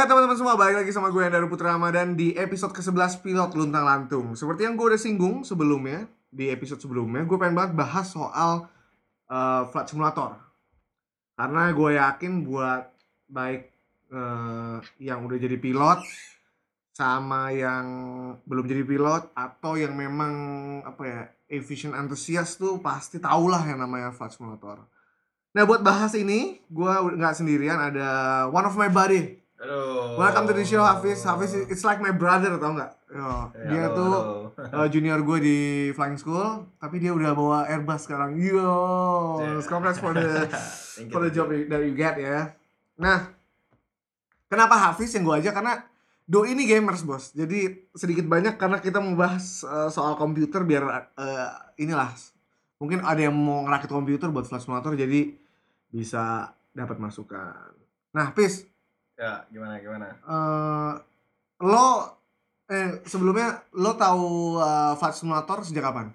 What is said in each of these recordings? Oke teman-teman semua, balik lagi sama gue Andrew Putra Ramadan di episode ke-11 Pilot Luntang Lantung. Seperti yang gue udah singgung sebelumnya, di episode sebelumnya, gue pengen banget bahas soal flight simulator. Karena gue yakin buat baik yang udah jadi pilot sama yang belum jadi pilot atau yang memang apa ya, aviation enthusiast tuh pasti tau lah yang namanya flight simulator. Nah buat bahas ini, gue gak sendirian, ada one of my buddy. Halo. Welcome to the show, Hafiz. Hafiz, it's like my brother, tau nggak? Dia tuh junior gue di flying school, tapi dia udah bawa Airbus sekarang. Yo, it's complex for the job that you get ya. Nah, kenapa Hafiz yang gue ajak? Karena doi ini gamers bos. Jadi sedikit banyak karena kita membahas soal komputer biar inilah. Mungkin ada yang mau ngerakit komputer buat flight simulator, jadi bisa dapat masukan. Nah, Hafiz. Ya, gimana? Sebelumnya lo tahu flight simulator sejak kapan?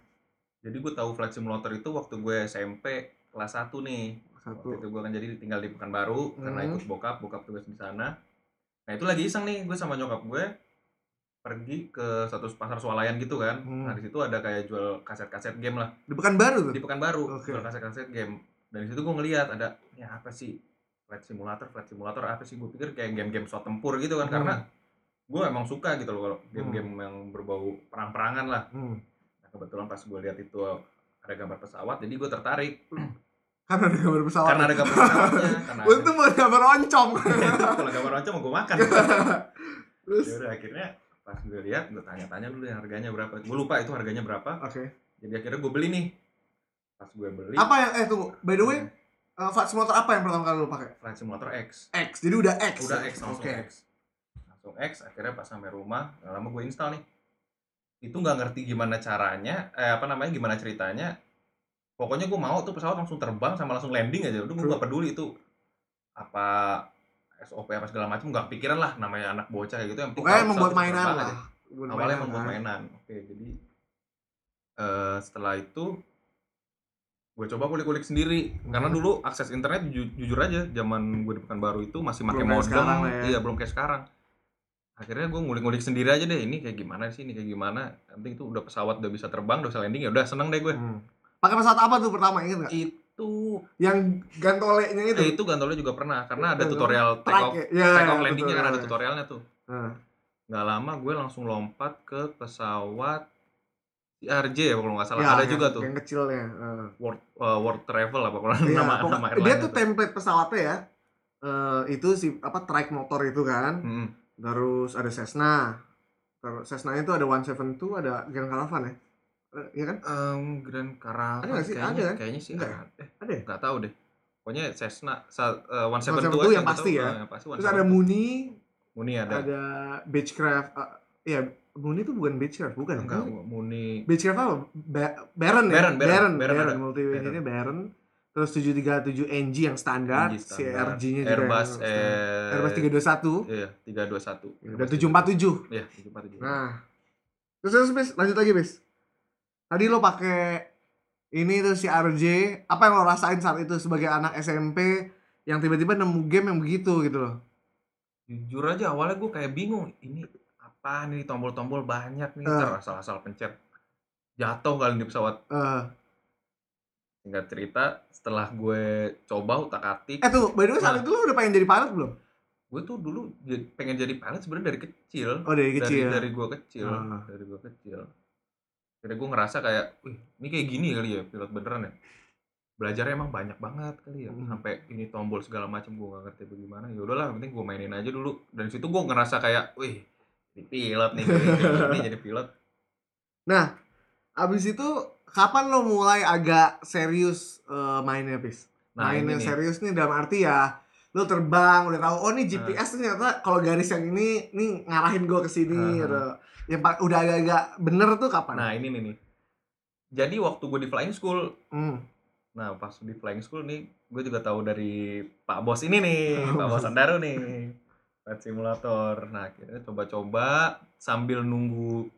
Jadi gue tahu flight simulator itu waktu gue SMP kelas 1 nih. Waktu itu gue kan jadi tinggal di Pekanbaru karena ikut bokap tugas di sana. Nah, itu lagi iseng nih gue sama nyokap gue pergi ke satu pasar swalayan gitu kan. Nah, di situ ada kayak jual kaset-kaset game lah. Di Pekanbaru tuh? Di Pekanbaru, okay. Jual kaset-kaset game. Dan di situ gue ngelihat ada ya apa sih? Flight simulator apa sih, gue pikir kayak game-game pesawat tempur gitu kan, karena gue emang suka gitu loh kalau game-game yang berbau perang-perangan lah. Nah, kebetulan pas gue lihat itu ada gambar pesawat, jadi gue tertarik. Karena ada gambar pesawatnya. Untung mau gambar oncom. Kalau gambar oncom mau gue makan. Terus yaudah, akhirnya pas gue lihat, gue tanya-tanya dulu yang harganya berapa. Gue lupa itu harganya berapa. Okay. Jadi akhirnya gue beli nih. Pas gue beli. Apa yang tunggu. By the way. Flight simulator apa yang pertama kali lo pakai? Flight simulator X. Jadi udah X. Udah X langsung, okay. X. Akhirnya pas sampai rumah, gak lama gue install nih. Itu nggak ngerti gimana caranya, gimana ceritanya. Pokoknya gue mau tuh pesawat langsung terbang sama langsung landing aja. Udah gue gak peduli itu apa SOP apa segala macam, nggak kepikiran lah, namanya anak bocah gitu. Yang pokoknya membuat mainan lah. Awalnya membuat mainan. Oke, jadi setelah itu gue coba kulik-kulik sendiri, karena dulu akses internet jujur aja, zaman gue di Pekanbaru itu masih pakai modem, iya belum kayak sekarang. Akhirnya gue ngulik-ngulik sendiri aja deh, ini kayak gimana, nanti itu udah pesawat udah bisa terbang, udah bisa landing, ya udah seneng deh gue. Pakai pesawat apa tuh pertama, inget nggak? Itu yang gantolenya itu. Itu gantolenya juga pernah, karena ada tutorial take off landingnya, karena ada tutorialnya tuh. Nggak lama gue langsung lompat ke pesawat CRJ ya kalau nggak salah, ya, ada juga tuh yang kecilnya World Travel apa kalau ya, nama airline dia tuh template pesawatnya ya, itu si apa trike motor itu kan, terus ada Cessna, terus Cessna-nya itu ada 172, ada Grand Caravan ya, ya kan? Grand Caravan ada sih? Kayaknya, ada kan? Kayaknya sih ada, nggak tahu deh, pokoknya Cessna 172 yang pasti tahu, ya, yang pasti, terus ada Mooney ada Beechcraft, ya. Mooney itu bukan Beechcraft, bukan? Enggak, Mooney. Beechcraft apa? Barron. Multi-engine-nya Barron. Terus 737 NG yang standar, CRJ-nya juga Airbus 321. Iya, 321. Dan 747. Iya, 747. Nah. Terus bis, lanjut lagi, bis. Tadi lo pakai ini tuh CRJ, apa yang lo rasain saat itu sebagai anak SMP yang tiba-tiba nemu game yang begitu gitu loh? Jujur aja awalnya gue kayak bingung, ini nih tombol-tombol banyak nih, asal pencet jatuh kali di pesawat. Singkat cerita, setelah gue coba utak-atik. Tuh, by the way saat itu lo udah pengen jadi pilot belum? Gue tuh dulu pengen jadi pilot sebenarnya dari kecil. Oh, dari kecil. Dari gue kecil. Jadi gue ngerasa kayak, wih, ini kayak gini kali ya pilot beneran ya. Belajarnya emang banyak banget kali ya, sampai ini tombol segala macam gue gak ngerti bagaimana. Ya udahlah, yang penting gue mainin aja dulu. Dan situ gue ngerasa kayak, wih, jadi pilot. Nah, abis itu kapan lo mulai agak serius mainnya, Pis? Nah, mainnya serius nih dalam arti ya lo terbang, udah tahu, oh ini GPS ternyata kalau garis yang ini nih ngarahin gue ke sini gitu. Yang udah agak-agak bener tuh kapan? Nah, ini nih. Jadi waktu gue di flying school, nah pas di flying school nih gue juga tahu dari Pak Bos ini nih, Pak Bos Sandaru nih. Flight simulator. Nah, akhirnya coba-coba sambil nunggu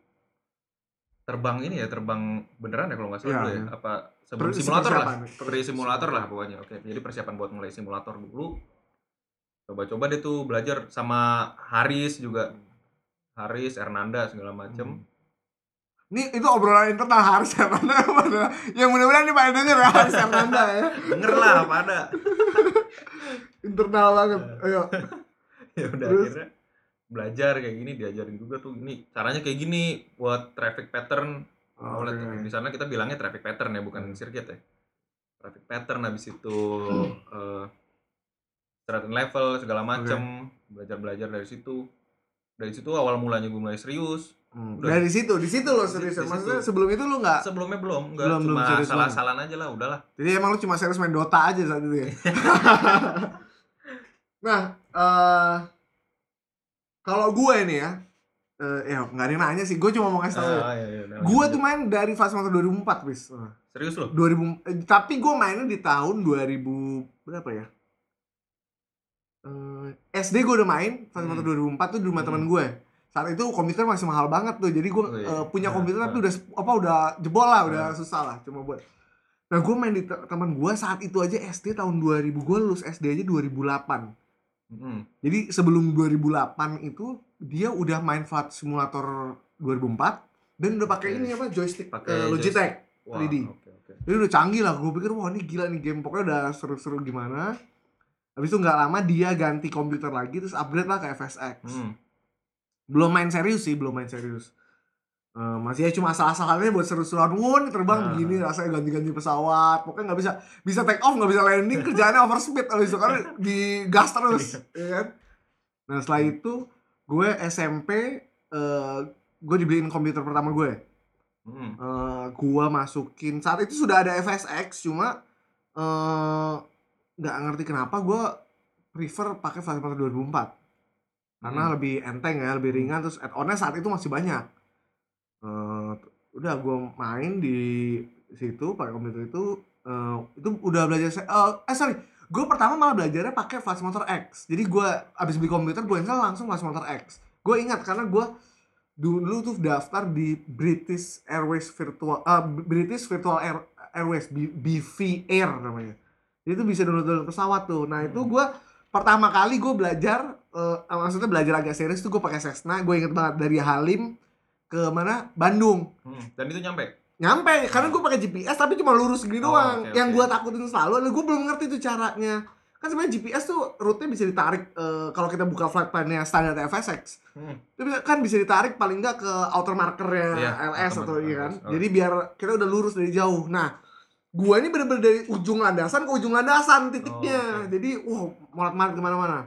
terbang ini ya, terbang beneran ya kalau nggak salah ya. Apa sebelum simulator lah. Pre-simulator lah pokoknya. Oke, jadi persiapan buat mulai simulator dulu. Coba-coba deh tuh belajar sama Haris juga. Haris Hernanda segala macem. Ini itu obrolan internal Haris Hernanda. Yang mudah-mudahan nih pada denger ya Haris Hernanda ya. Denger lah pada. Internal banget. Ayo. Ya udah akhirnya belajar kayak gini, diajarin juga tuh ini caranya kayak gini buat traffic pattern. Oh, okay. Di sana kita bilangnya traffic pattern ya, bukan circuit ya. Traffic pattern, habis itu certain level segala macem, okay. Belajar dari situ. Dari situ awal mulanya gue mulai serius. Dari situ, di situ lo serius. Maksudnya sebelum itu lo nggak? Sebelumnya belum cuma salah-salahan aja lah, udahlah. Jadi emang lo cuma serius main Dota aja saat itu ya. Nah, kalau gue nih ya, ya nggak ada yang nanya sih, gue cuma mau ngasih tau. Gue tuh main dari Fast Motor 2004, bis. Serius lo? 2000, tapi gue mainnya di tahun 2000 berapa ya? SD gue udah main Fast Motor 2004 tuh di rumah teman gue. Saat itu komputer masih mahal banget tuh, jadi gue punya komputer tapi udah jebol lah, udah susah lah cuma buat. Nah gue main di teman gue saat itu aja SD tahun 2000, gue lulus SD aja 2008. Jadi sebelum 2008 itu dia udah main Flight Simulator 2004 dan udah pakai ini apa joystick Logitech 3D. Jadi udah canggih lah, gue pikir wah ini gila nih game, pokoknya udah seru-seru gimana. Habis itu nggak lama dia ganti komputer lagi, terus upgrade lah ke FSX. Belum main serius sih, masih cuma asal-asalannya buat seru-seruan, wun terbang begini, rasanya ganti-ganti pesawat, pokoknya nggak bisa take off, nggak bisa landing, kerjaannya overspeed, abis itu karena digas terus, ya kan? Nah setelah itu gue SMP, gue dibeliin komputer pertama gue, gue masukin, saat itu sudah ada FSX, cuma nggak ngerti kenapa gue prefer pakai Flight Simulator 2004 karena lebih enteng ya, lebih ringan, terus add-onnya saat itu masih banyak. Udah gue main di situ pakai komputer itu udah belajar gue pertama malah belajarnya pakai Flight Simulator X. Jadi gue abis beli komputer gue install langsung Flight Simulator X. Gue ingat karena gue dulu tuh daftar di British Airways British Virtual Airways BV Air namanya. Itu bisa download pesawat tuh. Nah itu gue pertama kali gue belajar maksudnya belajar agak serius tuh gue pakai Cessna. Gue inget banget dari Halim ke mana? Bandung. Dan itu nyampe karena gue pakai GPS tapi cuma lurus gini doang. Yang gue takutin selalu adalah gue belum ngerti tuh caranya. Kan sebenarnya GPS tuh rutenya bisa ditarik kalau kita buka flight plan-nya standar FSX. Kan bisa ditarik paling nggak ke outer marker-nya LS atau iya kan. Jadi biar kita udah lurus dari jauh. Nah gua ini bener-bener dari ujung landasan ke ujung landasan titiknya. Jadi molat-malat kemana-mana.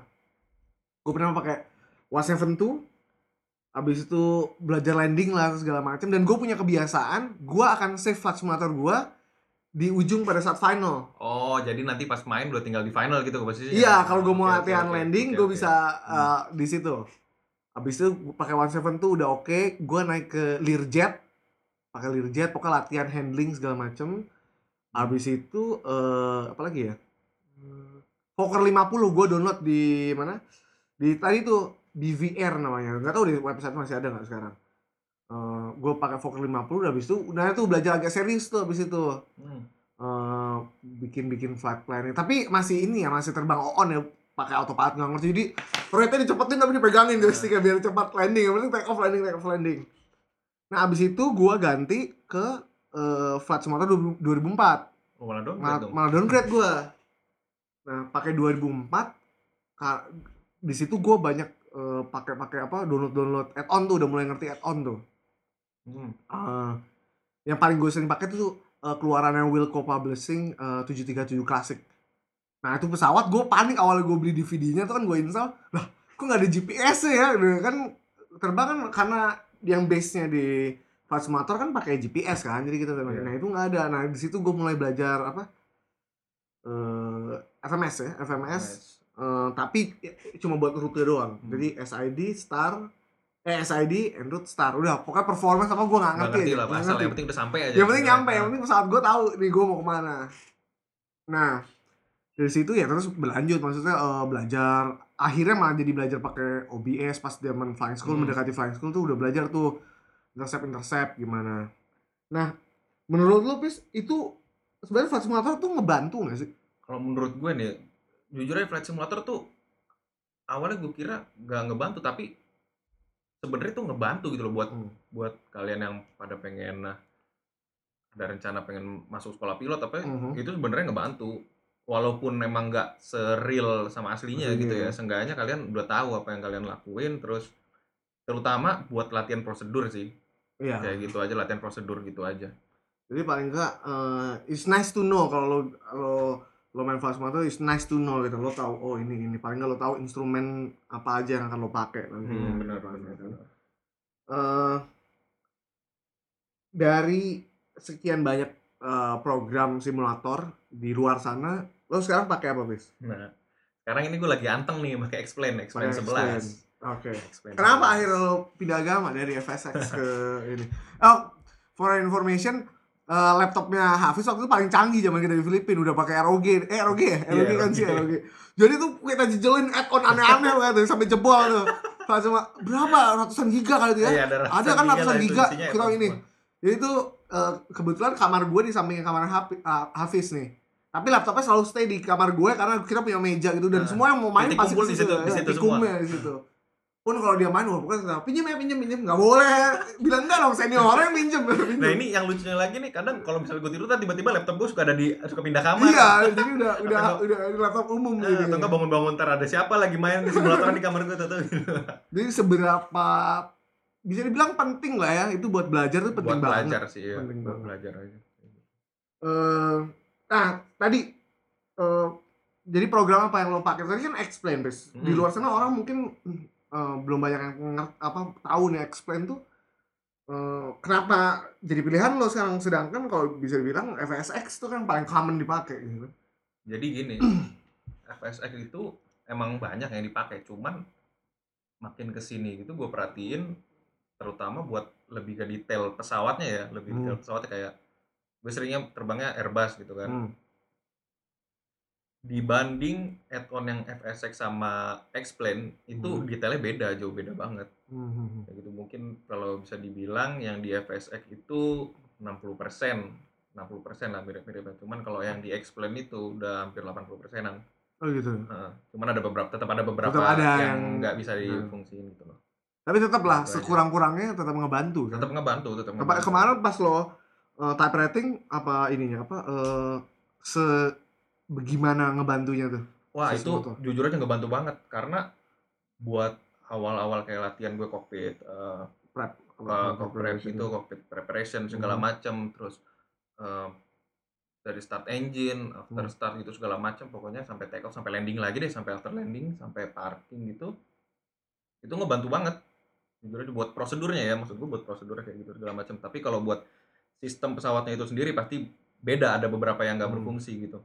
Gua pernah pakai 172, abis itu belajar landing lah segala macam. Dan gua punya kebiasaan, gua akan save flight simulator gua di ujung pada saat final. Oh, jadi nanti pas main udah tinggal di final gitu posisinya. Iya, kalau gua mau latihan landing gua bisa di situ. Abis itu pakai 172 udah oke. Gua naik ke Lear jet, pakai Lear jet, pokoknya latihan handling segala macam. Abis itu, apa lagi ya? Fokker 50 gue download di mana? Di tadi tuh, di VR namanya. Gak tau di website masih ada gak sekarang. Gue pakai Fokker 50, abis itu udah tuh belajar agak serius tuh abis itu. Bikin flight plan-nya. Tapi masih ini ya, masih terbang on ya, pakai autopilot gak ngerti. Jadi proyeknya dicepetin tapi dipegangin joysticknya biar cepat landing. Yang penting take off landing. Nah abis itu gue ganti ke Flight Simulator 2004. Oh, malah downgrade gue. Nah, pakai 2004 di situ gue banyak pakai apa download add-on tuh, udah mulai ngerti add-on tuh. Yang paling gue sering pakai tuh keluarannya Wilco Publishing 737 Classic. Nah, itu pesawat gue panik awal gue beli DVD-nya tuh kan gue install. Lah, kok enggak ada GPS-nya ya? Kan terbang kan karena yang base-nya di Flight Simulator kan pakai GPS kan, jadi kita terbang. Nah itu nggak ada. Nah di situ gue mulai belajar apa FMS. Tapi cuma buat rute doang. Jadi SID and route star. Udah pokoknya performance apa gue nggak ngerti lah, asal yang penting udah sampai aja. Yang penting nyampe, yang penting pesawat gue tahu nih gue mau kemana. Nah dari situ ya terus berlanjut, maksudnya belajar. Akhirnya malah jadi belajar pakai OBS pas zaman flying school, mendekati flying school tuh udah belajar tuh intercept gimana. Nah, menurut lu Pis, itu sebenarnya Flight Simulator tuh ngebantu enggak sih? Kalau menurut gue nih, jujur aja Flight Simulator tuh awalnya gue kira gak ngebantu, tapi sebenarnya tuh ngebantu gitu loh buat buat kalian yang pada pengen ada rencana pengen masuk sekolah pilot, tapi itu sebenarnya ngebantu walaupun memang nggak seril sama aslinya gitu ya. Seenggaknya kalian udah tahu apa yang kalian lakuin, terus terutama buat latihan prosedur sih, kayak gitu aja, latihan prosedur gitu aja. Jadi paling nggak it's nice to know kalau lo main flight simulator, it's nice to know gitu, lo tahu oh ini paling nggak lo tahu instrumen apa aja yang akan lo pakai nanti. Benar. Dari sekian banyak program simulator di luar sana, lo sekarang pakai apa bis? Nah, sekarang ini gue lagi anteng nih pakai X-Plane 11. Oke. Okay. Kenapa akhirnya lo pindah agama dari FSX ke ini? Oh, for information, laptopnya Hafiz waktu itu paling canggih zaman kita di Filipina, udah pakai ROG. Jadi tuh kita jejelin add-on aneh-aneh lah tuh sampai jebol tuh. Cuma berapa ratusan giga kali itu ya? Iya, ada kan ratusan giga kita ini. Jadi tuh kebetulan kamar gue di sampingnya kamar Hafiz nih. Tapi laptopnya selalu stay di kamar gue karena kita punya meja gitu dan semua yang mau main pasti di situ. Tikumnya di situ. Pun kalau dia main bukan pinjem nggak boleh, bilang nggak dong senior orang yang pinjem. Nah ini yang lucunya lagi nih, kadang kalau misalnya gue tidur tiba-tiba laptop gue suka pindah kamar. Iya, jadi udah laptop umum gitu. Atau nggak bangun-bangun ntar ada siapa lagi main di simulatoran di kamar gue atau gitu. Jadi seberapa bisa dibilang penting lah ya itu buat belajar tuh penting banget. Buat belajar sih, ya. Buat belajar aja. Nah tadi jadi program apa yang lo pakai tadi kan X-Plane bes. Di luar sana orang mungkin belum banyak yang tahu nih X-Plane tuh kenapa jadi pilihan lo sekarang, sedangkan kalau bisa dibilang FSX tuh kan paling common dipakai gitu. Jadi gini, FSX itu emang banyak yang dipakai, cuman makin kesini gitu gue perhatiin terutama buat lebih ke detail pesawatnya ya, lebih detail pesawatnya. Kayak gue seringnya terbangnya Airbus gitu kan. Dibanding add-on yang FSX sama X-Plane itu detailnya beda, jauh beda banget. Ya gitu, mungkin kalau bisa dibilang yang di FSX itu 60% lah, mirip-mirip. Cuman kalau yang di X-Plane itu udah hampir 80%-an. Oh gitu. Cuman ada beberapa yang nggak bisa difungsiin gitu loh. Tapi tetap lah, sekurang-kurangnya tetap ngebantu kan? Tetap ngebantu. Kemarin pas lo type rating apa ininya apa bagaimana ngebantunya tuh? Wah itu jujur aja ngebantu banget, karena buat awal-awal kayak latihan gue cockpit cockpit preparation segala macam, terus dari start engine, after start gitu segala macam, pokoknya sampai take off, sampai landing lagi deh, sampai after landing, sampai parking gitu, itu ngebantu banget. Jujur aja buat prosedurnya ya, maksud gue buat prosedurnya kayak gitu segala macam. Tapi kalau buat sistem pesawatnya itu sendiri pasti beda, ada beberapa yang nggak berfungsi gitu.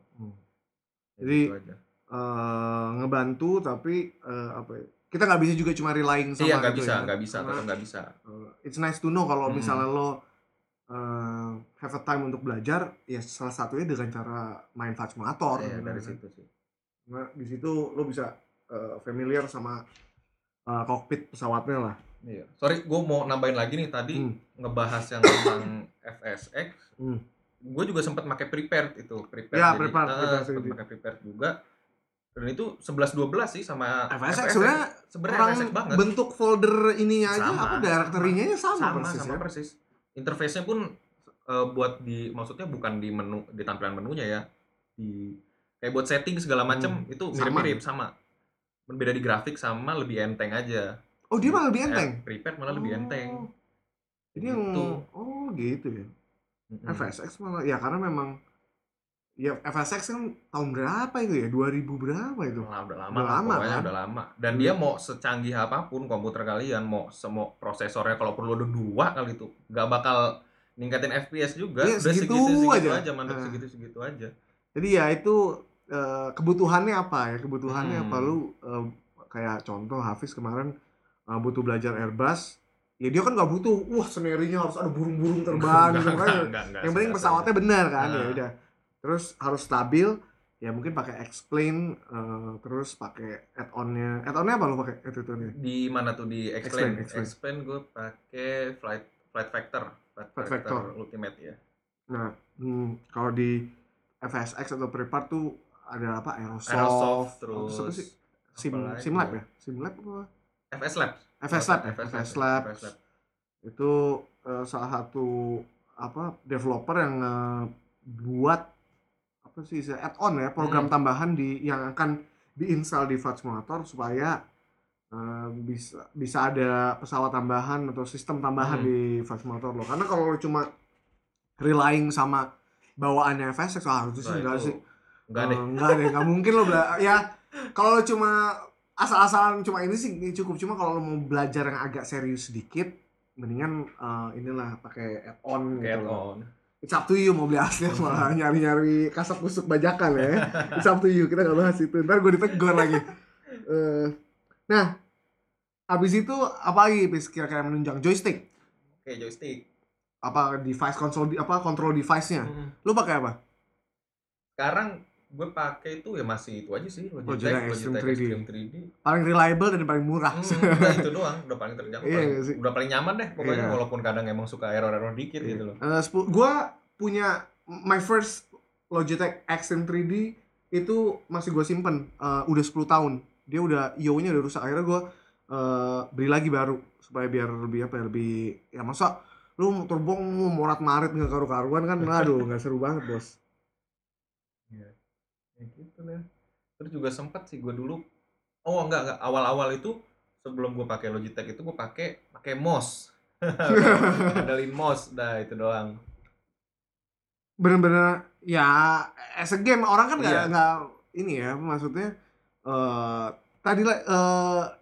Jadi ngebantu tapi kita nggak bisa juga cuma relying sama. Iya nggak bisa. It's nice to know kalau misalnya lo have a time untuk belajar, ya salah satunya dengan cara main flight simulator. Iya dari situ sih. Nah di situ lo bisa familiar sama kokpit pesawatnya lah. Iya. Sorry, gue mau nambahin lagi nih tadi ngebahas yang tentang FSX. Gue juga sempat pakai Prepar3D juga. Dan itu 11-12 sih sama FSX. Sebenarnya FSX banget. Bentuk folder ininya aja apa directory-nya ya sama persis. Interface-nya pun buat di, maksudnya bukan di menu, di tampilan menunya ya. Di kayak buat setting segala macam itu mirip-mirip sama. Berbeda di grafik sama lebih enteng aja. Oh dia malah lebih enteng? Prepare malah lebih enteng. Jadi yang gitu. Oh gitu ya. FSX malah ya karena memang ya FSX kan tahun berapa itu ya? 2000 berapa itu? Udah lama. Dan dia mau secanggih apapun komputer kalian, mau semua prosesornya kalau perlu ada 2 kali itu nggak bakal ningkatin FPS juga. Ya, udah segitu aja. Jadi ya itu kebutuhannya apa ya? Apa lu kayak contoh Hafiz kemarin butuh belajar Airbus, ya dia kan nggak butuh, wah scenerinya harus ada burung-burung terbang gitu kan. Yang penting pesawatnya benar kan, ya udah. Terus harus stabil, ya mungkin pakai X-Plane, terus pakai add-onnya apa lo pakai add-onnya? Di mana tuh di X-Plane? X-Plane gue pakai Flight Factor Ultimate ya. Nah, kalau di FSX atau Prepar tuh ada apa? Aerosoft terus. SimLab ya? SimLab apa? FSLab. Itu salah satu apa developer yang buat apa sih add-on ya, program tambahan di yang akan diinstal di Flight Simulator supaya bisa ada pesawat tambahan atau sistem tambahan di Flight Simulator lo. Karena kalau cuma relying sama bawaannya FSX harusnya sih enggak sih. Enggak deh, enggak mungkin lo ya. Kalau lo cuma asal-asalan cuma ini sih cukup, cuma kalau lo mau belajar yang agak serius sedikit mendingan inilah pakai add-on gitu. It's up to you mau beli asli malah nyari-nyari kasap kusuk bajakan ya. It's up to you, kita gak bahas itu, ntar gue ditegur lagi. Nah, abis itu apa lagi kira-kira menunjang? Joystick. Oke, joystick. Apa device console apa control device-nya? Lo pakai apa? Sekarang gue pakai itu ya masih itu aja sih, Logitech Extreme 3D. Paling reliable dan paling murah. Nah itu doang, udah paling terjangkau, udah paling nyaman deh pokoknya, walaupun kadang emang suka error-error dikit gitu loh. Gue punya my first Logitech Extreme 3D itu masih gue simpen, udah 10 tahun. Dia udah IO-nya udah rusak, akhirnya gue beli lagi baru supaya biar lebih ya, masa lu terbang morat-marit enggak karu-karuan kan. Aduh, enggak seru banget, Bos. Ya gitu lah. Terus juga sempat sih gue dulu, enggak awal-awal itu sebelum gue pakai Logitech itu gue pakai mouse. Andalin mouse dah itu doang. Bener-bener ya as a game orang kan enggak ini ya, maksudnya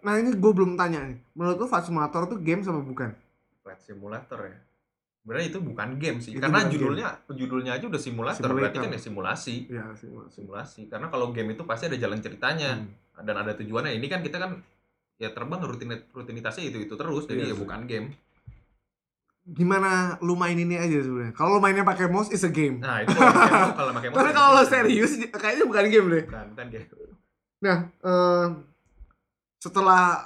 nah ini gue belum tanya nih. Menurut lu Flight Simulator tuh game sama bukan? Flight Simulator ya. Berarti itu bukan game sih, itu karena judulnya aja udah simulator, berarti kan ya simulasi. Ya, simulasi. Karena kalau game itu pasti ada jalan ceritanya dan ada tujuannya. Ini kan kita kan ya terbang rutinitasnya itu terus, jadi ya bukan game. Gimana lu main ini aja sebenarnya? Kalau lu mainnya pakai mouse is a game. Nah, itu kalau pakai mouse. Tapi kalau serius kayaknya bukan game deh. Bukan game. Nah, setelah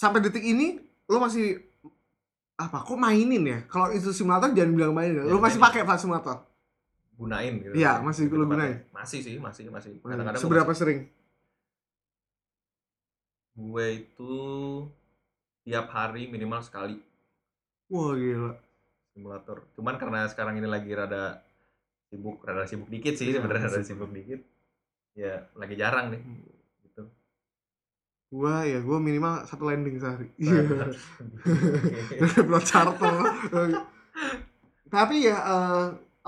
sampai detik ini lu masih kok mainin ya? Kalau itu simulator jangan bilang mainin. Lu masih pakai Flight Simulator? Gunain gitu. Iya, masih lu gunain. Masih sih. Kadang-kadang seberapa sering? Gue itu tiap hari minimal sekali. Wah, gila. Simulator. Cuman karena sekarang ini lagi rada sibuk dikit sih, sebenarnya rada sibuk dikit. Ya, lagi jarang nih. Gua minimal 1 landing sehari. Iya. Belum charter. Tapi ya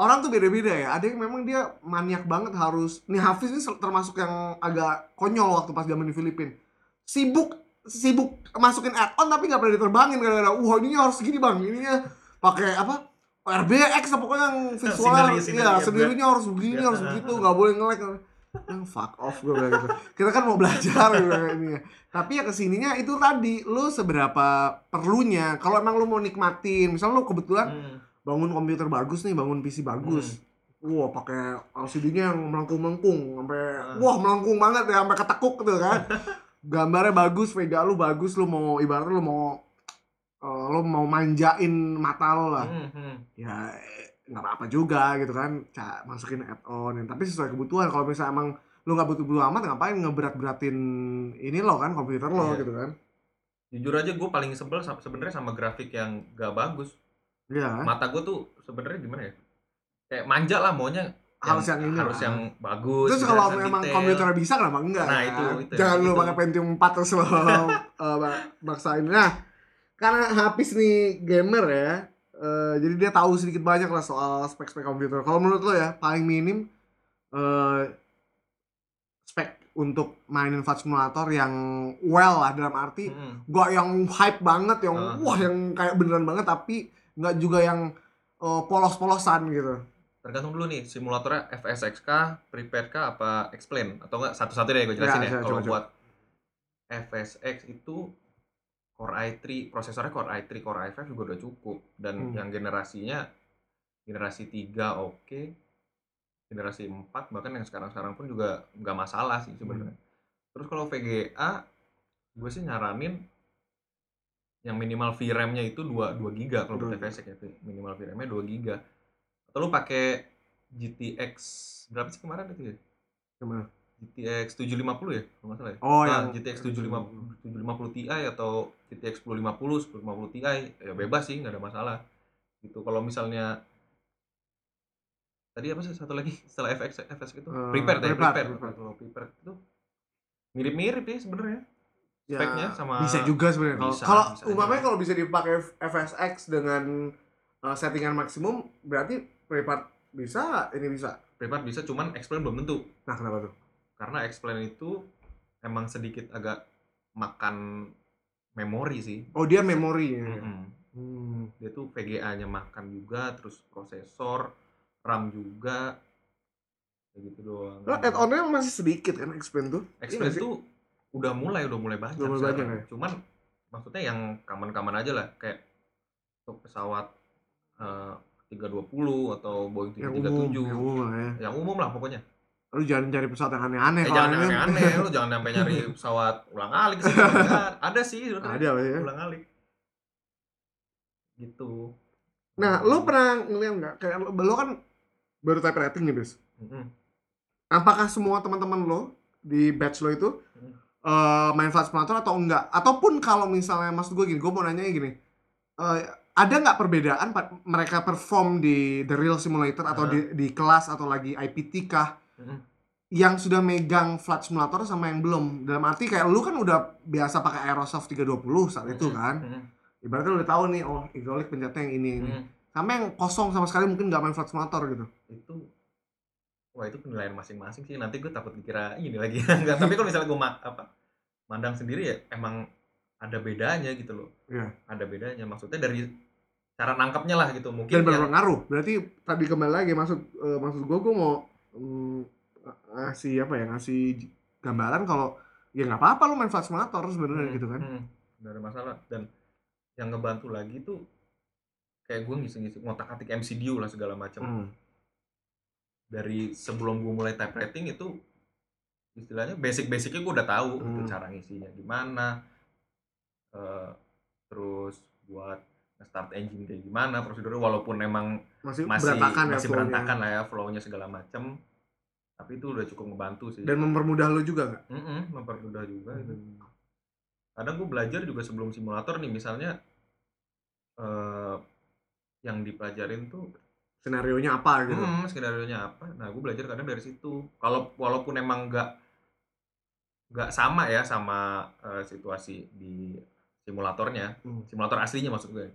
orang tuh beda-beda ya. Ada yang memang dia maniak banget harus. Nih Hafiz ini termasuk yang agak konyol waktu pas zaman di Filipina. Sibuk masukin add-on tapi enggak pernah diterbangin karena ininya harus gini, Bang. Ininya pakai apa? RBX pokoknya yang visual. Iya, sendirinya harus begini, harus begitu, enggak boleh nge-lag. Fuck off gue bilang gitu. Kita kan mau belajar ini ya. Tapi ya kesininya itu tadi lu seberapa perlunya. Kalau emang lu mau nikmatin, misal lu kebetulan bangun komputer bagus nih, bangun PC bagus. Wah, pakai LCD-nya yang melengkung-melengkung sampai wah melengkung banget ya, sampai ketekuk gitu kan. Gambarnya bagus, vega lu bagus, lu mau ibaratnya lu mau manjain mata lo lah. Ya nggak apa-apa juga gitu kan, masukin add-on, tapi sesuai kebutuhan. Kalau misalnya emang lo nggak butuh amat, ngapain ngeberat-beratin ini lo kan, komputer lo gitu kan. Jujur aja gue paling sebel sebenarnya sama grafik yang gak bagus. Mata gue tuh sebenarnya gimana ya, kayak manja lah, maunya harus yang bagus. Terus kalau memang komputer bisa kenapa enggak? Nah kan? itu jangan lo pakai Pentium 4 terus lo maksain. Nah karena habis nih gamer ya, jadi dia tahu sedikit banyak lah soal spek-spek komputer. Kalau menurut lo ya, paling minim spek untuk mainin Flight Simulator yang well lah, dalam arti gak yang hype banget, yang wah yang kayak beneran banget, tapi gak juga yang polos-polosan gitu. Tergantung dulu nih, simulatornya FSX kah, Prepar3D kah, apa X-Plane? Atau enggak, satu-satu deh gue jelasin ya. Kalau buat FSX itu Core i3, prosesornya Core i3, Core i5 juga udah cukup. Dan yang generasi 3 oke. Generasi 4 bahkan yang sekarang-sekarang pun juga nggak masalah sih sebenarnya. Terus kalau VGA, gue sih nyaranin yang minimal VRAM-nya itu 2 GB kalau buat FSX ya, minimal VRAM-nya 2 GB. Atau lu pakai GTX berapa sih kemarin itu ya? GTX 750 ya, kalau nggak salah ya? Oh, nah, yang GTX 750 Ti atau GTX 1050, 1050 Ti, ya bebas sih, nggak ada masalah. Gitu, kalau misalnya tadi apa sih satu lagi setelah FSX itu Prepar itu mirip-mirip ya sebenarnya. Ya, speknya sama bisa juga sebenarnya. Kalau umpamanya kalau bisa dipakai FSX dengan settingan maksimum, berarti Prepar bisa, ini bisa. Prepar bisa, cuman X-Plane belum tentu. Nah, kenapa tuh? Karena X-Plane itu emang sedikit agak makan memori sih. Oh, dia memori. Dia tuh VGA-nya makan juga, terus prosesor, RAM juga. Kayak gitu doang. Nah, add-on-nya masih sedikit kan X-Plane tuh? X-Plane tuh udah mulai banyak sekarang. Ya? Cuman maksudnya yang kaman-kaman aja lah, kayak untuk pesawat 320 atau Boeing 737 yang umum lah pokoknya. Lu jangan cari pesawat yang aneh-aneh. Lu jangan sampai nyari pesawat ulang-alik sih. Ada sih sebenarnya ulang-alik gitu. Nah, lu pernah ngeliat nggak, kayak lu kan baru type rating nih bis, apakah semua teman-teman lo di batch lo itu main flight simulator atau enggak? Ataupun kalau misalnya, maksud gue gini, gue mau nanya gini, ada nggak perbedaan mereka perform di the real simulator atau di kelas atau lagi IPT kah yang sudah megang flight simulator sama yang belum? Dalam arti kayak lu kan udah biasa pakai Aerosoft 320 saat itu kan, ibaratnya udah tahu nih, oh hydraulic pencetnya yang ini, sama yang kosong sama sekali mungkin nggak main flight simulator gitu. Itu, wah itu penilaian masing-masing sih. Nanti gue takut dikira ini lagi. Enggak, tapi kalau misalnya gue mandang sendiri ya emang ada bedanya gitu loh. Yeah. Ada bedanya, maksudnya dari cara nangkapnya lah gitu mungkin. Dan berpengaruh. Berarti tadi kembali lagi maksud gue mau ngasih gambaran kalau ya nggak apa-apa lo main flight simulator sebenarnya gitu kan. Nggak ada masalah. Dan yang ngebantu lagi tuh kayak gue ngisi-ngisi ngotak-atik MCDU lah segala macam. Dari sebelum gue mulai type rating itu istilahnya basic-basicnya gue udah tahu gitu, cara ngisinya gimana, terus buat start engine kayak gimana, prosedurnya walaupun emang masih berantakan lah ya flow-nya segala macam, tapi itu udah cukup ngebantu sih. Dan mempermudah lo juga nggak? Mempermudah juga itu. Kadang gue belajar juga sebelum simulator nih, misalnya yang dipelajarin tuh skenarionya apa gitu. Skenarionya apa? Nah, gue belajar kadang dari situ. Kalau walaupun emang nggak sama ya sama situasi di simulatornya, simulator aslinya maksud gue.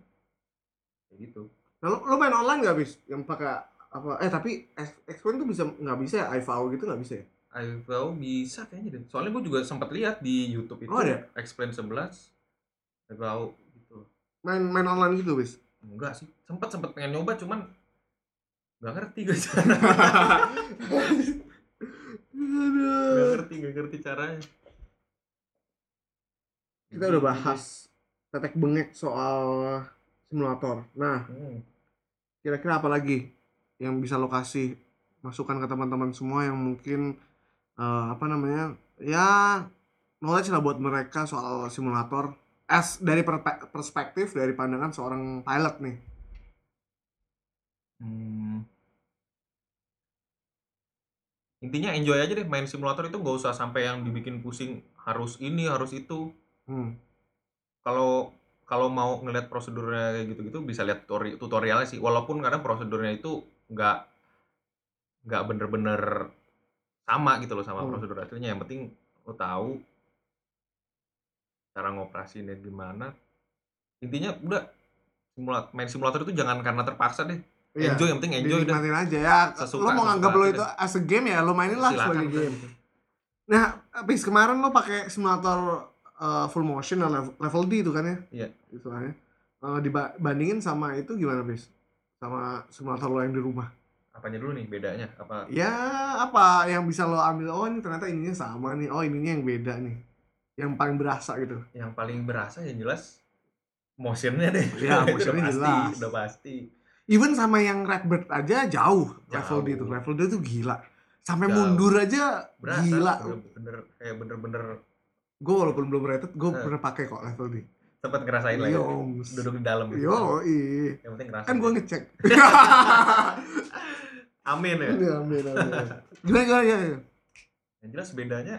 Kayak gitu. Nah, lo main online nggak bis? Yang pakai apa? Tapi X-Plane tuh bisa nggak bisa ya? IVAO gitu nggak bisa ya? IVAO bisa kayaknya deh. Soalnya gue juga sempat lihat di YouTube itu X-Plane 11 IVAO gitu. Main online gitu bis? Enggak sih. Sempat pengen nyoba cuman nggak ngerti gue caranya. Nggak ngerti caranya. Kita udah bahas tetek bengek soal simulator. Nah, kira-kira apa lagi yang bisa lo kasih masukan ke teman-teman semua yang mungkin knowledge lah buat mereka soal simulator dari perspektif, dari pandangan seorang pilot nih. Intinya enjoy aja deh main simulator itu, nggak usah sampai yang dibikin pusing harus ini harus itu. Kalau mau ngelihat prosedurnya kayak gitu-gitu bisa lihat tutorialnya sih, walaupun kadang prosedurnya itu nggak bener-bener sama gitu loh sama prosedur aslinya. Yang penting lo tahu cara ngoperasinnya gimana. Intinya udah main simulator itu jangan karena terpaksa deh. Enjoy, yang penting enjoy. Dinikmatin aja ya. Lo mau nganggap lo itu as a game ya, lo mainin lah sebagai game. Nah, habis kemarin lo pakai simulator full motion level D itu kan ya? Iya. Istilahnya. Dibandingin sama itu gimana, Bis? Sama simulator lo yang di rumah. Apanya dulu nih bedanya? Apa? Ya, apa yang bisa lo ambil? Oh, ini ternyata ininya sama nih. Oh, ininya yang beda nih. Yang paling berasa gitu. Yang paling berasa yang jelas motionnya deh. Ya, motionnya jelas. Udah pasti. Even sama yang Redbird aja jauh. Level D itu gila. Sampai jauh. Mundur aja berasa, gila. Bener-bener. Gue walaupun belum rated, gue pernah pakai kok level D. Sempet ngerasain lah ya, duduk di dalam gitu. Yang penting ngerasain. Kan gue ngecek. Amin ya. Amin. Gimana? Yang jelas bedanya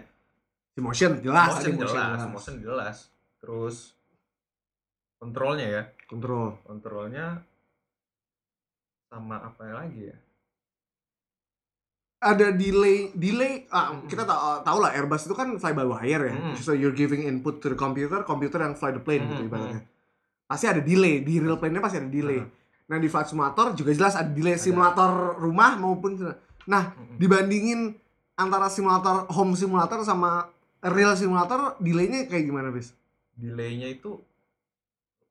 motion jelas, motion jelas. Terus kontrolnya ya, kontrolnya sama apa lagi ya? Ada delay. Kita tahu lah Airbus itu kan fly by wire ya. So you're giving input to the computer yang fly the plane gitu ibaratnya. Pasti ada delay di real plane-nya, pasti ada delay. Nah, di flight simulator juga jelas ada delay, simulator rumah maupun dibandingin antara simulator home simulator sama real simulator, delay-nya kayak gimana, Bis? Delay-nya itu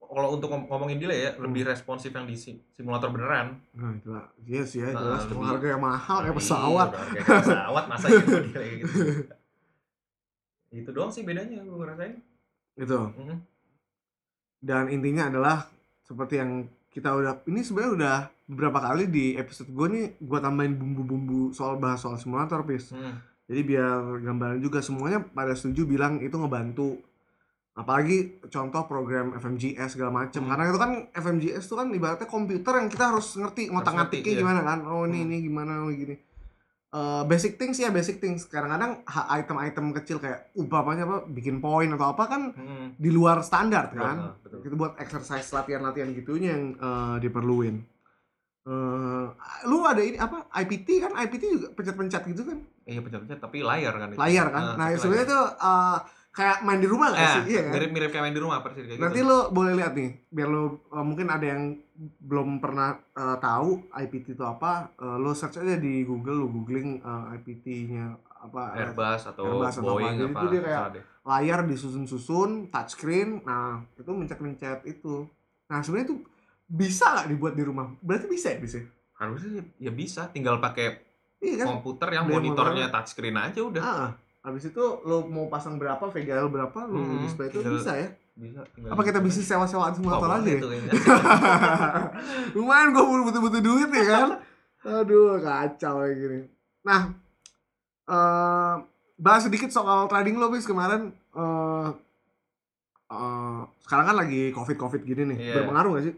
kalau untuk ngomongin delay ya, lebih responsif yang di simulator beneran. Nah, itu lah. Yes ya, jelas lebih, harga yang mahal kayak pesawat. Kayak pesawat masa gitu delay gitu. Itu doang sih bedanya gue ngerasain. Gitu. Dan intinya adalah seperti yang kita udah, ini sebenarnya udah beberapa kali di episode gue nih, gue tambahin bumbu-bumbu soal simulator, Pis. Jadi biar gambaran juga, semuanya pada setuju bilang itu ngebantu. Apalagi contoh program FMGS segala macem, karena itu kan FMGS itu kan ibaratnya komputer yang kita harus ngerti ngotak-ngatiknya gimana kan, ini gimana, gini. Basic things ya, basic things. Kadang-kadang item-item kecil kayak umpamanya apa, bikin poin atau apa kan di luar standar kan. Itu buat exercise latihan-latihan gitunya yang diperluin. Lu ada ini apa? IPT kan? IPT juga pencet-pencet gitu kan? Iya pencet-pencet tapi layar kan. Layar kan? Nah sebenarnya itu kayak main di rumah gak sih? Iya kan? Mirip-mirip kayak main di rumah persis kayak gitu. Nanti lo boleh lihat nih, biar lo mungkin ada yang belum pernah tahu IPT itu apa, lo search aja di Google, lo googling IPT-nya apa, Airbus atau Airbus Boeing atau apa. Itu dia kayak layar disusun-susun, touchscreen, nah itu mencet-mencet itu. Nah sebenarnya itu bisa gak dibuat di rumah? Berarti bisa ya? Bisa? Harusnya ya bisa, tinggal pakai komputer yang monitornya touchscreen aja udah. Habis itu lo mau pasang berapa, VGL berapa, lo display itu bisa ya? Bisa. Apa kita bisa sewa-sewaan simulator aja ya? Lumayan gue butuh-butuh duit ya kan? Aduh, kacau kayak gini. Nah, bahas sedikit soal trading lo, Bis, kemarin. Sekarang kan lagi COVID-COVID gini nih, berpengaruh gak sih?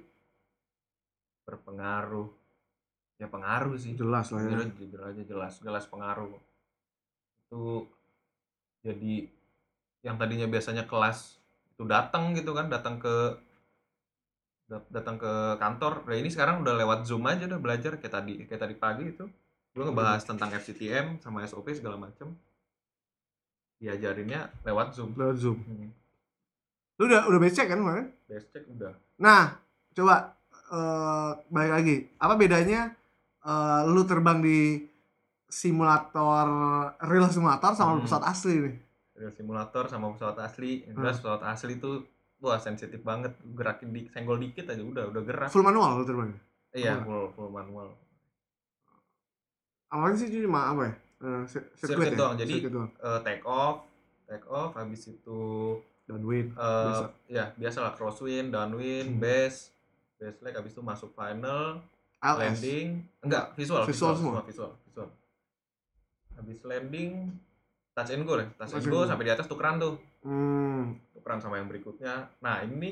Berpengaruh. Ya pengaruh sih. Jelas lah ya. Jelas pengaruh. Itu jadi yang tadinya biasanya kelas itu datang gitu kan, datang ke kantor. Nah ini sekarang udah lewat Zoom aja udah belajar kayak tadi pagi itu. Gue ngebahas tentang FCTM sama SOP segala macam. Diajarinnya lewat Zoom. Lu udah base check kan kemarin? Base check udah. Nah, coba balik lagi. Apa bedanya lu terbang di simulator, real simulator sama pesawat asli nih? Real simulator sama pesawat asli, pesawat asli tuh wah sensitif banget, gerakin senggol dikit aja udah gerak. Full manual lo terbang? Iya, full manual. Awalnya sih cuma apa ya? Circuit doang, jadi take off, habis itu downwind, ya biasalah crosswind, downwind, base leg, habis itu masuk final, IELTS. Landing, enggak visual. Habis landing touch and go sampai di atas tukeran tuh. Tukeran sama yang berikutnya. Nah, ini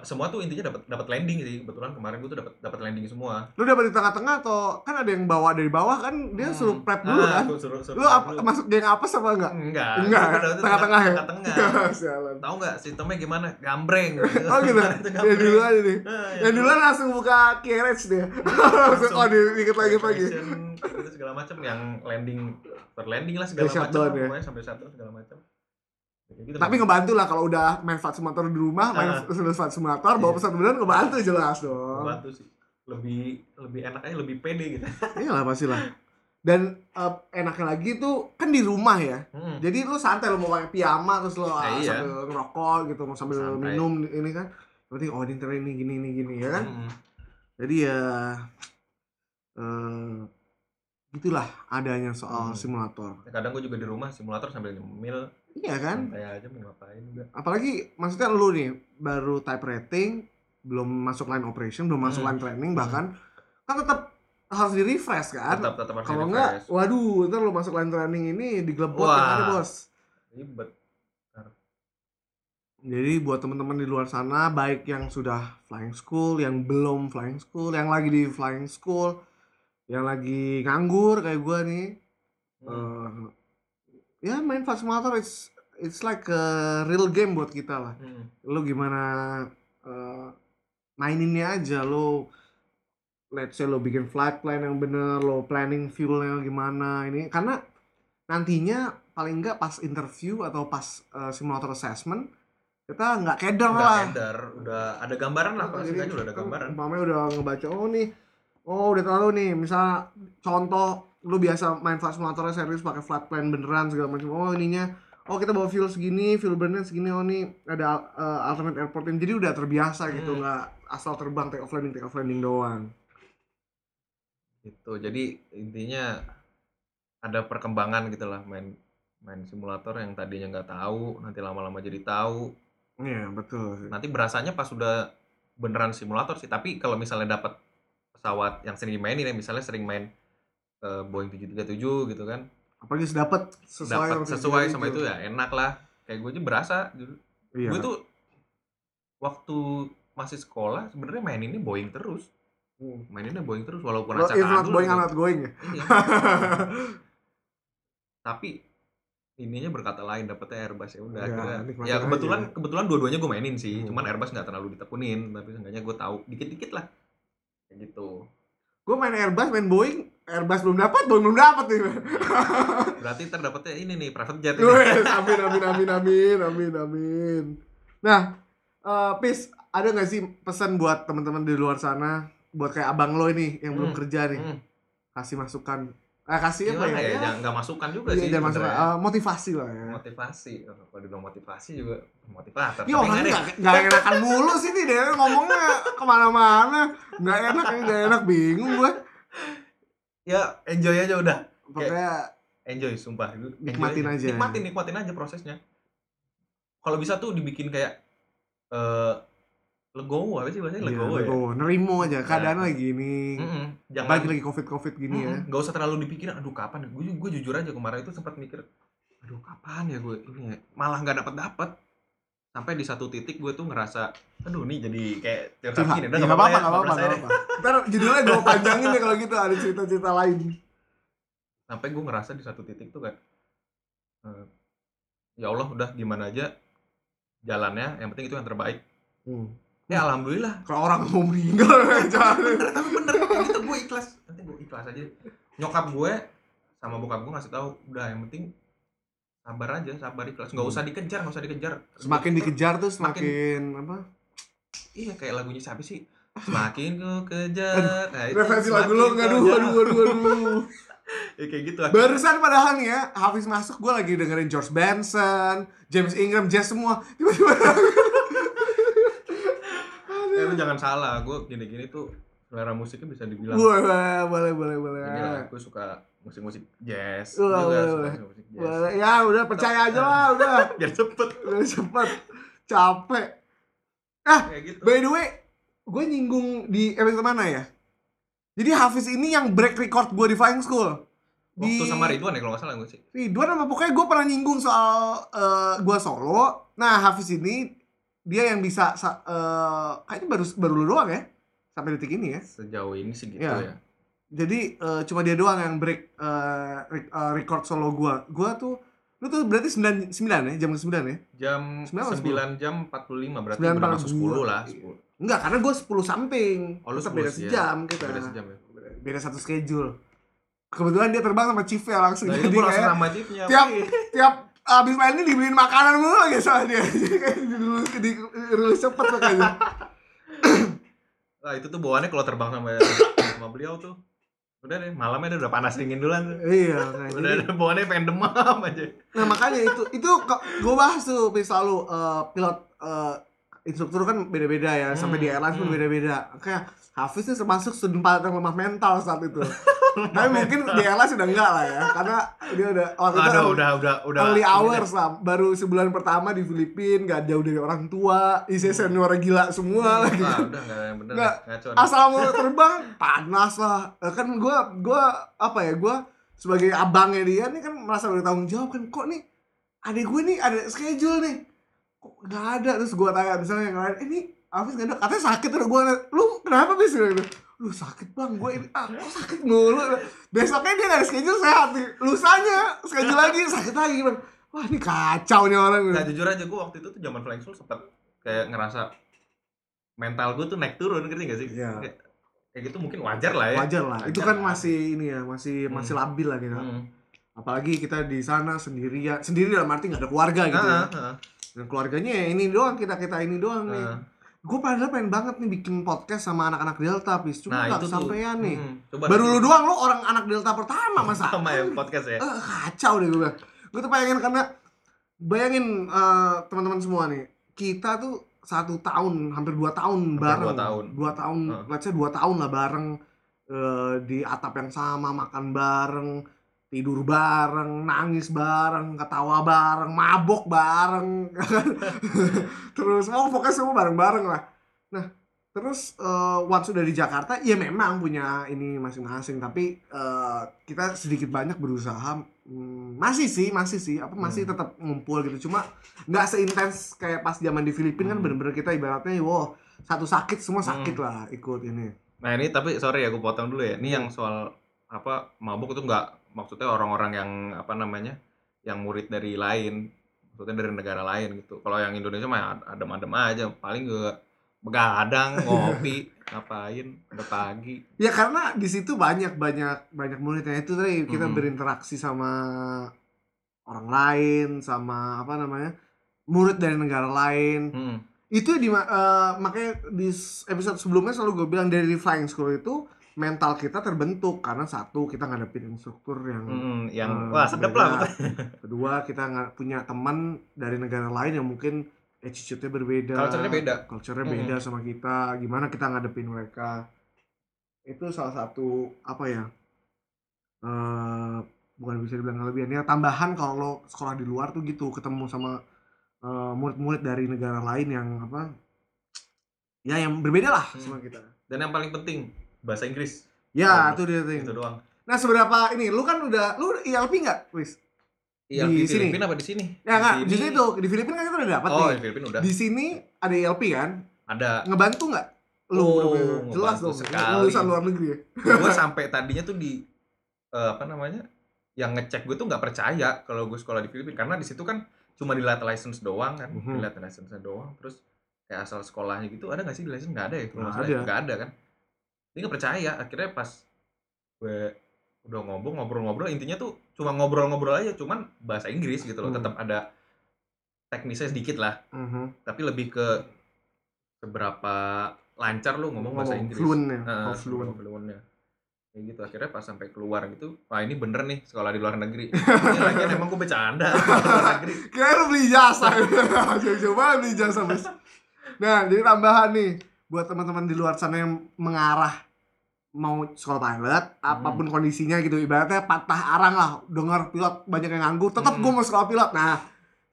semua tuh intinya dapat landing sih. Kebetulan kemarin gue tuh dapat landing semua. Lu dapat di tengah-tengah atau kan ada yang bawa dari bawah kan, dia suruh prep dulu kan? Suruh lu apa, masuk geng apa sama enggak? Tengah-tengah. Sialan. Tahu enggak sistemnya gimana? Gambreng. Oh gitu. Yang dulu aja nih. Yang duluan langsung buka carriage deh. Oh, dikit lagi. Itu segala macam yang landing lah segala macam semuanya sampai satu segala macam. Gitu, tapi ngebantu lah kalau udah main flight simulator di rumah, main flight simulator bawa pesawat beneran ngebantu jelas dong. Ngebantu sih. Lebih enak aja, lebih pede gitu. Iyalah pastilah. Dan enaknya lagi tuh kan di rumah ya. Jadi lu santai, lu mau pakai piyama terus lu sambil ngerokok gitu, mau sambil santai. Minum ini kan. Berarti oh di internet ini gini ya kan. Jadi ya itulah adanya soal simulator. Kadang gue juga di rumah simulator sambil nyemil. Iya kan? Kayak aja mau ngapain juga. Apalagi maksudnya lu nih baru type rating, belum masuk line operation, belum masuk line training bahkan kan tetap harus di-refresh kan? Tetap harus di-refresh. Kalau enggak, waduh, ntar lu masuk line training ini digelebot kan, Bos. Ribet. Jadi buat teman-teman di luar sana, baik yang sudah flying school, yang belum flying school, yang lagi di flying school, yang lagi nganggur kayak gue nih, Ya main Flight Simulator it's like a real game buat kita lah. Lu gimana maininnya aja, lu let's say lu bikin flight plan yang bener, lu planning fuelnya gimana ini, karena nantinya paling enggak pas interview atau pas simulator assessment kita nggak keder lah, udah ada gambaran lah, pastinya udah ada gambaran. Umpamanya udah ngebaca, udah tahu nih, misal contoh lu biasa main flight simulatornya serius pakai flight plan beneran segala macam, kita bawa fuel segini, fuel burn-nya segini, ada alternate airport ini, jadi udah terbiasa gitu, nggak asal terbang take off landing doang. Gitu, jadi intinya ada perkembangan gitulah main simulator yang tadinya nggak tahu, nanti lama-lama jadi tahu. Iya, betul. Nanti berasanya pas sudah beneran simulator sih, tapi kalau misalnya dapat pesawat yang sering dimainin, misalnya sering main Boeing 737 gitu kan. Apalagi sesuai sama itu ya enak lah. Kayak gue aja berasa. Iya. Gue tuh waktu masih sekolah sebenarnya maininnya Boeing terus. Walaupun acak-acakan dulu. Boeing ya. Tapi ininya berkata lain, dapetnya Airbus ya udah. Ya kebetulan dua-duanya gue mainin sih. Cuman Airbus nggak terlalu ditekunin, tapi seenggaknya gue tahu dikit-dikit lah. Kayak gitu. Gue main Airbus, main Boeing. Airbus belum dapat, Boeing belum dapat nih. Berarti terdapatnya ini nih, private jet ini. Amin. Nah, Pis, ada nggak sih pesan buat teman-teman di luar sana, buat kayak abang lo ini yang belum kerja nih, kasih masukan? Kasih apa ya? Nggak masukan juga sih. Motivasi lah ya. Motivasi, kalau dibilang motivasi juga motivator. Yo, nggak enakan mulu sih nih, dia ngomongnya kemana-mana, nggak enak, bingung gue. Ya enjoy aja udah. Pokoknya enjoy, sumpah. Nikmatin aja prosesnya. Kalau bisa tuh dibikin kayak legowo, apa sih bahasanya? Legowo. Nerimo aja. Keadaan lagi ini. Jangan lagi covid gini ya. Gak usah terlalu dipikirin. Aduh kapan? Gue jujur aja kemarin itu sempat mikir. Aduh kapan ya gue ini? Malah nggak dapet. Sampai di satu titik gue tuh ngerasa aduh nih jadi kayak teori gini udah enggak apa-apa. Entar judulnya gue panjangin deh kalau gitu, ada cerita-cerita lain. Sampai gue ngerasa di satu titik tuh kayak ya Allah udah gimana aja jalannya, yang penting itu yang terbaik. Ya alhamdulillah. Kalau orang mau meninggal jalan. Tapi bener gitu, gue ikhlas. Nanti gue ikhlas aja. Nyokap gue sama bokap gue ngasih tahu udah yang penting sabar aja, sabar ikhlas. Nggak usah dikejar. Semakin dikejar tuh semakin apa? Iya, kayak lagunya siapa sih? Semakin ku kejar. Nah, referensi lagu lo nggak aduh. Ya kayak gitu. Barusan padahal nih ya, Hafiz masuk gue lagi dengerin George Benson, James Ingram, jazz semua. Tiba-tiba. Lu jangan salah, gue gini-gini tuh selera musiknya bisa dibilang. Boleh. Jadi aku suka musik-musik jazz, suka musik jazz. Ya udah percaya aja lah, udah. Biar cepet. Capek. Gitu. By the way, gue nyinggung di episode mana ya? Jadi Hafiz ini yang break record gue di Flying School. Waktu sama Ridwan ya kalau nggak salah gue sih. Ridwan sama pokoknya gue pernah nyinggung soal gue solo. Nah Hafiz ini dia yang bisa kayaknya baru lu doang ya sampai detik ini ya. Sejauh ini segitu ya. Jadi cuma dia doang yang break record solo gua. Gua tuh lu tuh berarti 9 ya, jam 9 ya? Jam 9 jam 45 berarti udah masuk 10 lah, 10. Enggak, karena gua 10 something. Oh, lu beda sejam kita. Beda sejam ya. Beda satu schedule. Kebetulan dia terbang sama Chiefnya langsung. Nah, jadi gua langsung sama Chiefnya. Tiap abis main ini dibeliin makanan mulu lagi sama dia. Jadi kayak dulu cepet makanya. Nah, itu tuh bawaannya kalau terbang sama beliau tuh udah deh, malamnya udah panas dingin duluan tuh. Iya, udah ada bawaannya pengen demam aja. Nah, makanya itu gue bahas tuh selalu pilot instruktur kan beda-beda ya, sampai di airlines pun beda-beda. Kayak Hafiz tuh termasuk sempat yang lemah mental saat itu. Tapi mungkin di airlines sudah enggak lah ya, karena dia udah early hours lah, baru sebulan pertama di Filipina, enggak jauh dari orang tua, isi senior gila semua lagi. Udah yang bener ngaco. Asal mau terbang panas lah. Kan gue sebagai abangnya dia nih kan merasa bertanggung jawab kan, kok nih adik gue nih ada schedule nih. Nggak ada, terus gue tanya misalnya yang lain, ini Hafiz nggak ada, katanya sakit. Terus gue, lu kenapa Hafiz? lu sakit bang, gue ini, ah kok sakit mulu. Besoknya dia gak ada schedule sehat, lusanya schedule lagi, sakit lagi bang. Wah ini kacau nih orang. Nah jujur aja gue waktu itu tuh zaman flying school sempet kayak ngerasa mental gue tuh naik turun, ngerti gak sih? Iya. Kayak gitu mungkin wajar lah ya. Wajar lah, itu kan masih ini ya, masih labil lah gitu. Apalagi kita di sana sendirian, sendiri dalam arti gak ada keluarga gitu ya. Dan keluarganya ini doang, kita ini doang nih. Gue padahal pengen banget nih bikin podcast sama anak-anak Delta, Pis. Cuma nah, gak kesampean nih. Baru lu doang, lu orang anak Delta pertama, masa? Sama ya, podcast ya? Kacau deh gue. Gue tuh pengen, karena bayangin teman-teman semua nih. Kita tuh 1 tahun, hampir 2 tahun bareng. 2 tahun, let's say 2 tahun lah bareng. Di atap yang sama, makan bareng. Tidur bareng, nangis bareng, ketawa bareng, mabok bareng, terus mau fokus semua bareng-bareng lah. Nah, terus once udah di Jakarta, ya memang punya ini masing-masing, tapi kita sedikit banyak berusaha, masih tetap ngumpul gitu, cuma nggak seintens kayak pas zaman di Filipina kan bener-bener kita ibaratnya, wow, satu sakit semua sakit lah ikut ini. Nah ini tapi sorry ya, gue potong dulu ya, ini yang soal apa mabok itu nggak. Maksudnya orang-orang yang apa namanya, yang murid dari lain, maksudnya dari negara lain gitu. Kalau yang Indonesia mah adem-adem aja, paling gue begadang, ngopi, ngapain, udah pagi. Ya karena di situ banyak muridnya itu tadi kita berinteraksi sama orang lain, sama apa namanya, murid dari negara lain. Itu makanya di episode sebelumnya selalu gue bilang dari flying school itu. Mental kita terbentuk karena satu kita ngadepin instruktur yang wah sedep lah. Kedua kita punya teman dari negara lain yang mungkin attitude-nya berbeda, culture-nya beda sama kita. Gimana kita ngadepin mereka itu salah satu apa ya? Bukan bisa dibilang kelebihannya, tambahan kalau sekolah di luar tuh gitu ketemu sama murid-murid dari negara lain yang apa? Ya yang berbeda lah sama kita. Dan yang paling penting bahasa Inggris. Ya, itu dia ting. Itu doang. Nah, seberapa ini? Lu ELP enggak, Wis? ELP di Filipina apa di sini? Ya enggak, di sini tuh di Filipina kan kita udah dapat nih. Oh, di Filipina udah. Di sini ada ELP kan? Ada. Ngebantu enggak? Lu jelas dong. Lulusan luar negeri ya. Gue sampai tadinya tuh di apa namanya? Yang ngecek gue tuh enggak percaya kalau gue sekolah di Filipina karena di situ kan cuma dilihat license doang kan. Dilihat license doang terus kayak asal sekolahnya gitu. Ada enggak sih di license? Enggak ada ya. Enggak ada kan? Dia nggak percaya, akhirnya pas gue udah ngobrol-ngobrol, intinya tuh cuma ngobrol-ngobrol aja, cuman bahasa Inggris gitu loh, tetap ada teknisnya sedikit lah, tapi lebih ke seberapa lancar lo ngomong bahasa Inggris, fluent-nya, kayak gitu. Akhirnya pas sampai keluar gitu, wah ini bener nih sekolah di luar negeri, lagian emang gue bercanda, kira lo beli jasa, coba beli jasa mas. Nah jadi tambahan nih. Buat teman-teman di luar sana yang mengarah mau sekolah pilot, apapun kondisinya gitu, ibaratnya patah arang lah, dengar pilot banyak yang nganggur, tetap gue mau sekolah pilot. Nah,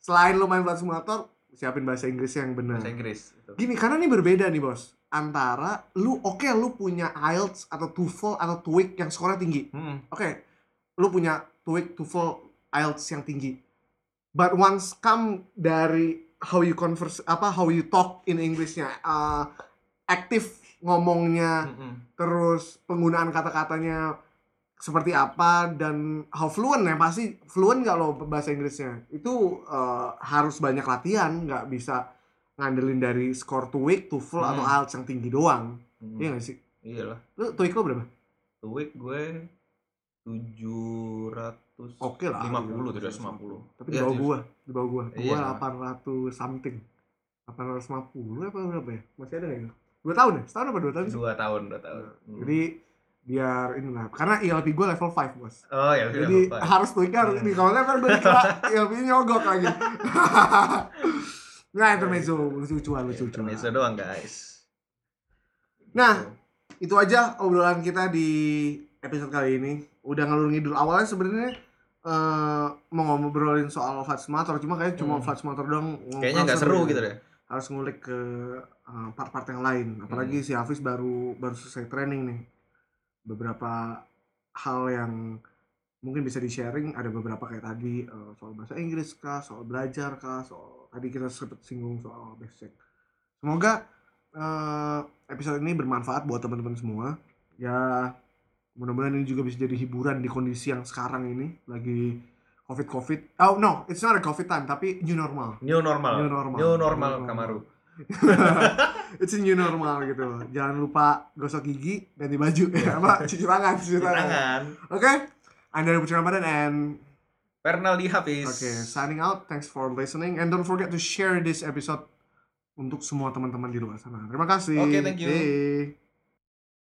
selain lo main flight simulator, siapin bahasa Inggris yang benar. Bahasa Inggris. Gitu. Gini, karena ini berbeda nih bos, antara lu lu punya IELTS atau TOEFL atau TOEIC yang skornya tinggi, lu punya TOEIC, TOEFL, IELTS yang tinggi, but once come dari how you converse, how you talk in Englishnya. Aktif ngomongnya, terus penggunaan kata-katanya seperti apa dan how fluent ya, pasti fluent nggak lo bahasa Inggrisnya itu harus banyak latihan, nggak bisa ngandelin dari skor TOEIC, TOEFL atau IELTS yang tinggi doang, iya nggak sih? Iya lah. Lo TOEIC lo berapa? TOEIC gue 700. Oke lah. 750. Tapi di bawah gua, iya, 800 something, 850 apa berapa ya? Masih ada nggak? 2 tahun. Jadi biar inilah, karena ILP gue level 5 bos. Oh ya, jadi harus tuikar nih, kalau nggak kan gue dikira ILP nyogok lagi. Nah intermezzo, lucu-lucuan. Intermezzo doang guys. Nah itu aja obrolan kita di episode kali ini. Udah ngalur ngidul, awalnya sebenarnya mau ngobrolin soal flight simulator, cuma kayaknya cuma flight simulator doang. Kayaknya nggak seru gitu deh. Harus ngulik ke part-part yang lain, apalagi si Hafiz baru selesai training nih. Beberapa hal yang mungkin bisa di-sharing, ada beberapa kayak tadi soal bahasa Inggris kah, soal belajar kah, soal tadi kita sempat singgung soal basic. Semoga episode ini bermanfaat buat teman-teman semua. ya mudah-mudahan ini juga bisa jadi hiburan di kondisi yang sekarang ini lagi COVID. Oh no, it's not a COVID time, tapi new normal. New normal Kamaru. It's a new normal gitu. Jangan lupa gosok gigi, ganti baju, apa cuci tangan. Okay, I'm Dari Putri Ramadan and Pernaldi Hafiz. Okay, signing out. Thanks for listening and don't forget to share this episode untuk semua teman-teman di luar sana. Terima kasih. Okay, thank you. Bye.